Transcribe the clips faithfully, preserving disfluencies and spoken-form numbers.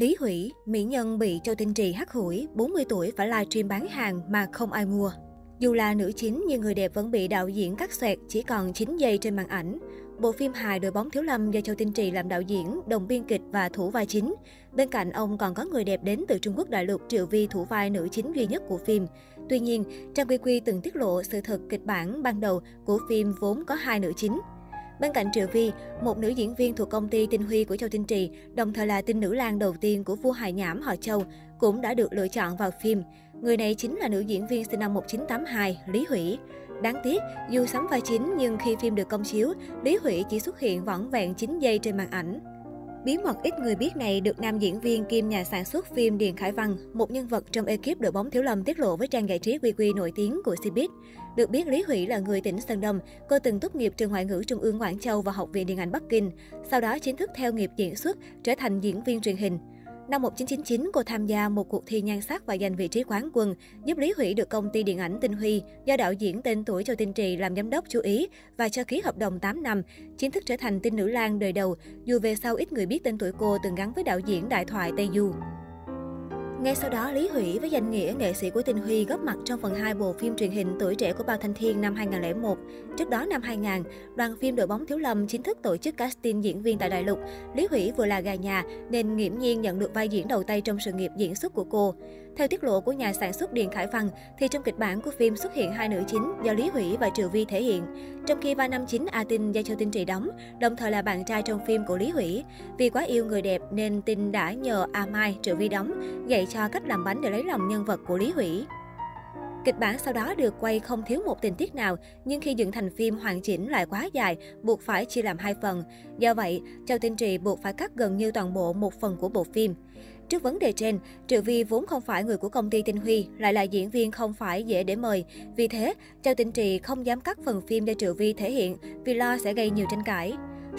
Lý Huệ, mỹ nhân bị Châu Tinh Trì hắt hủi, bốn mươi tuổi phải livestream bán hàng mà không ai mua. Dù là nữ chính nhưng người đẹp vẫn bị đạo diễn cắt xoẹt chỉ còn chín giây trên màn ảnh. Bộ phim hài Đội bóng thiếu lâm do Châu Tinh Trì làm đạo diễn, đồng biên kịch và thủ vai chính. Bên cạnh ông còn có người đẹp đến từ Trung Quốc đại lục Triệu Vy thủ vai nữ chính duy nhất của phim. Tuy nhiên, Trang Quy Quy từng tiết lộ sự thật kịch bản ban đầu của phim vốn có hai nữ chính. Bên cạnh Triệu Vy, một nữ diễn viên thuộc công ty Tinh Huy của Châu Tinh Trì, đồng thời là tinh nữ lang đầu tiên của vua hài nhảm họ Châu, cũng đã được lựa chọn vào phim. Người này chính là nữ diễn viên sinh năm một nghìn chín trăm tám mươi hai, Lý Huệ. Đáng tiếc, dù sắm vai chính nhưng khi phim được công chiếu, Lý Huệ chỉ xuất hiện vỏn vẹn chín giây trên màn ảnh. Bí mật ít người biết này được nam diễn viên kiêm nhà sản xuất phim Điền Khải Văn, một nhân vật trong ekip Đội bóng thiếu lâm tiết lộ với trang giải trí Quy Quy nổi tiếng của Cbiz. Được biết, Lý Huệ là người tỉnh Sơn Đông, cô từng tốt nghiệp trường Ngoại ngữ Trung ương Quảng Châu và Học viện Điện ảnh Bắc Kinh, sau đó chính thức theo nghiệp diễn xuất, trở thành diễn viên truyền hình. Năm một nghìn chín trăm chín mươi chín, cô tham gia một cuộc thi nhan sắc và giành vị trí quán quân, giúp Lý Huệ được công ty điện ảnh Tinh Huy do đạo diễn tên tuổi Châu Tinh Trì làm giám đốc chú ý và cho ký hợp đồng tám năm, chính thức trở thành tinh nữ lang đời đầu, dù về sau ít người biết tên tuổi cô từng gắn với đạo diễn Đại thoại Tây Du. Ngay sau đó, Lý Huệ với danh nghĩa nghệ sĩ của Tinh Huy góp mặt trong phần hai bộ phim truyền hình Tuổi trẻ của Bao Thanh Thiên năm hai nghìn không trăm lẻ một. Trước đó năm hai nghìn, đoàn phim Đội bóng thiếu lâm chính thức tổ chức casting diễn viên tại Đại lục. Lý Huệ vừa là gà nhà nên nghiễm nhiên nhận được vai diễn đầu tay trong sự nghiệp diễn xuất của cô. Theo tiết lộ của nhà sản xuất Điền Khải Văn, thì trong kịch bản của phim xuất hiện hai nữ chính do Lý Huệ và Triệu Vy thể hiện, trong khi vai nam chính A Tinh do Châu Tinh Trì đóng, đồng thời là bạn trai trong phim của Lý Huệ. Vì quá yêu người đẹp nên Tinh đã nhờ A Mai, Triệu Vy đóng, dạy cho cách làm bánh để lấy lòng nhân vật của Lý Huệ. Kịch bản sau đó được quay không thiếu một tình tiết nào, nhưng khi dựng thành phim hoàn chỉnh lại quá dài, buộc phải chia làm hai phần. Do vậy, Châu Tinh Trì buộc phải cắt gần như toàn bộ một phần của bộ phim. Trước vấn đề trên, Triệu Vy vốn không phải người của công ty Tinh Huy, lại là diễn viên không phải dễ để mời. Vì thế, Châu Tinh Trì không dám cắt phần phim do Triệu Vy thể hiện vì lo sẽ gây nhiều tranh cãi.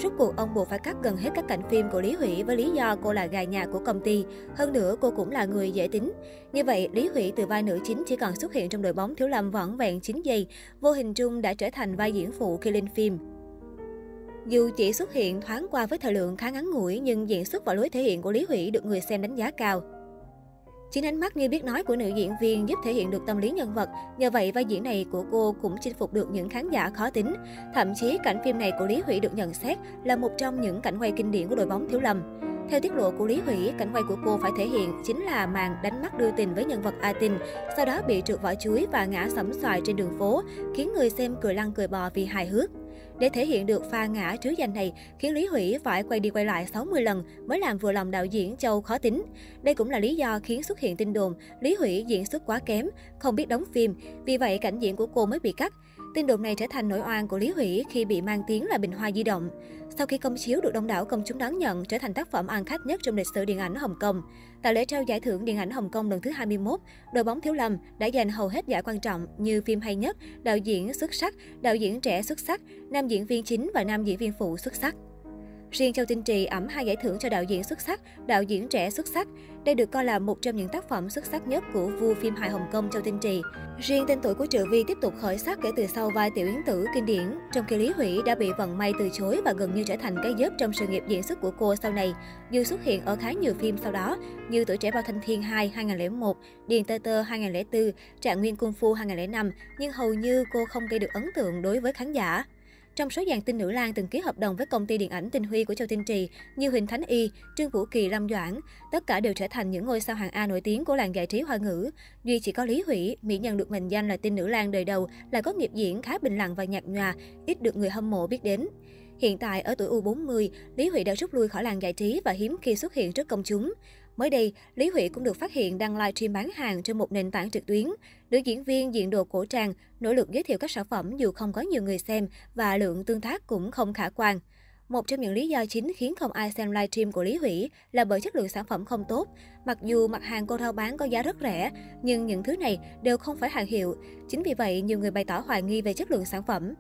Rốt cuộc ông buộc phải cắt gần hết các cảnh phim của Lý Huệ với lý do cô là gà nhà của công ty, hơn nữa cô cũng là người dễ tính. Như vậy, Lý Huệ từ vai nữ chính chỉ còn xuất hiện trong Đội bóng thiếu lâm vỏn vẹn chín giây, vô hình trung đã trở thành vai diễn phụ khi lên phim. Dù chỉ xuất hiện thoáng qua với thời lượng khá ngắn ngủi nhưng diễn xuất và lối thể hiện của Lý Huệ được người xem đánh giá cao. Chính ánh mắt như biết nói của nữ diễn viên giúp thể hiện được tâm lý nhân vật, nhờ vậy vai diễn này của cô cũng chinh phục được những khán giả khó tính. Thậm chí cảnh phim này của Lý Huệ được nhận xét là một trong những cảnh quay kinh điển của Đội bóng thiếu lâm. Theo tiết lộ của Lý Huệ, cảnh quay của cô phải thể hiện chính là màn đánh mắt đưa tình với nhân vật A Tinh, sau đó bị trượt vỏ chuối và ngã sẫm xoài trên đường phố, khiến người xem cười lăn cười bò vì hài hước. Để thể hiện được pha ngã trứ danh này, khiến Lý Huệ phải quay đi quay lại sáu mươi lần mới làm vừa lòng đạo diễn Châu khó tính. Đây cũng là lý do khiến xuất hiện tin đồn Lý Huệ diễn xuất quá kém, không biết đóng phim, vì vậy cảnh diễn của cô mới bị cắt. Tin đồn này trở thành nỗi oan của Lý Huệ khi bị mang tiếng là bình hoa di động. Sau khi công chiếu được đông đảo công chúng đón nhận, trở thành tác phẩm ăn khách nhất trong lịch sử điện ảnh Hồng Kông. Tại lễ trao giải thưởng điện ảnh Hồng Kông lần thứ hai mươi mốt, Đội bóng thiếu lâm đã giành hầu hết giải quan trọng như phim hay nhất, đạo diễn xuất sắc, đạo diễn trẻ xuất sắc, nam diễn viên chính và nam diễn viên phụ xuất sắc. Riêng Châu Tinh Trì ẵm hai giải thưởng cho đạo diễn xuất sắc, đạo diễn trẻ xuất sắc. Đây được coi là một trong những tác phẩm xuất sắc nhất của vua phim hài Hồng Kông Châu Tinh Trì. Riêng tên tuổi của Triệu Vy tiếp tục khởi sắc kể từ sau vai Tiểu Yến Tử kinh điển, trong khi Lý Huệ đã bị vận may từ chối và gần như trở thành cái dớp trong sự nghiệp diễn xuất của cô sau này. Dù xuất hiện ở khá nhiều phim sau đó như Tuổi trẻ Bao Thanh Thiên hai hai nghìn không trăm lẻ một, Điền Tơ Tơ hai nghìn không trăm lẻ tư, Trạng Nguyên Cung Phu hai nghìn không trăm lẻ năm, nhưng hầu như cô không gây được ấn tượng đối với khán giả. Trong số dàn tinh nữ lang từng ký hợp đồng với công ty điện ảnh Tinh Huy của Châu Tinh Trì như Huỳnh Thánh Y, Trương Vũ Kỳ, Lâm Doãn, tất cả đều trở thành những ngôi sao hàng A nổi tiếng của làng giải trí Hoa ngữ. Duy chỉ có Lý Huệ, mỹ nhân được mệnh danh là tinh nữ lang đời đầu, lại có nghiệp diễn khá bình lặng và nhạt nhòa, ít được người hâm mộ biết đến. Hiện tại ở tuổi U bốn mươi, Lý Huệ đã rút lui khỏi làng giải trí và hiếm khi xuất hiện trước công chúng. Mới đây, Lý Huệ cũng được phát hiện đăng livestream bán hàng trên một nền tảng trực tuyến. Nữ diễn viên diện đồ cổ trang, nỗ lực giới thiệu các sản phẩm dù không có nhiều người xem và lượng tương tác cũng không khả quan. Một trong những lý do chính khiến không ai xem livestream của Lý Huệ là bởi chất lượng sản phẩm không tốt. Mặc dù mặt hàng cô thao bán có giá rất rẻ, nhưng những thứ này đều không phải hàng hiệu. Chính vì vậy, nhiều người bày tỏ hoài nghi về chất lượng sản phẩm.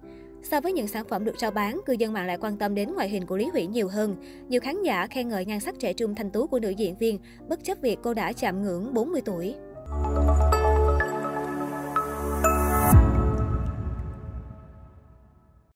So với những sản phẩm được rao bán, cư dân mạng lại quan tâm đến ngoại hình của Lý Huệ nhiều hơn. Nhiều khán giả khen ngợi nhan sắc trẻ trung thanh tú của nữ diễn viên, bất chấp việc cô đã chạm ngưỡng bốn mươi tuổi.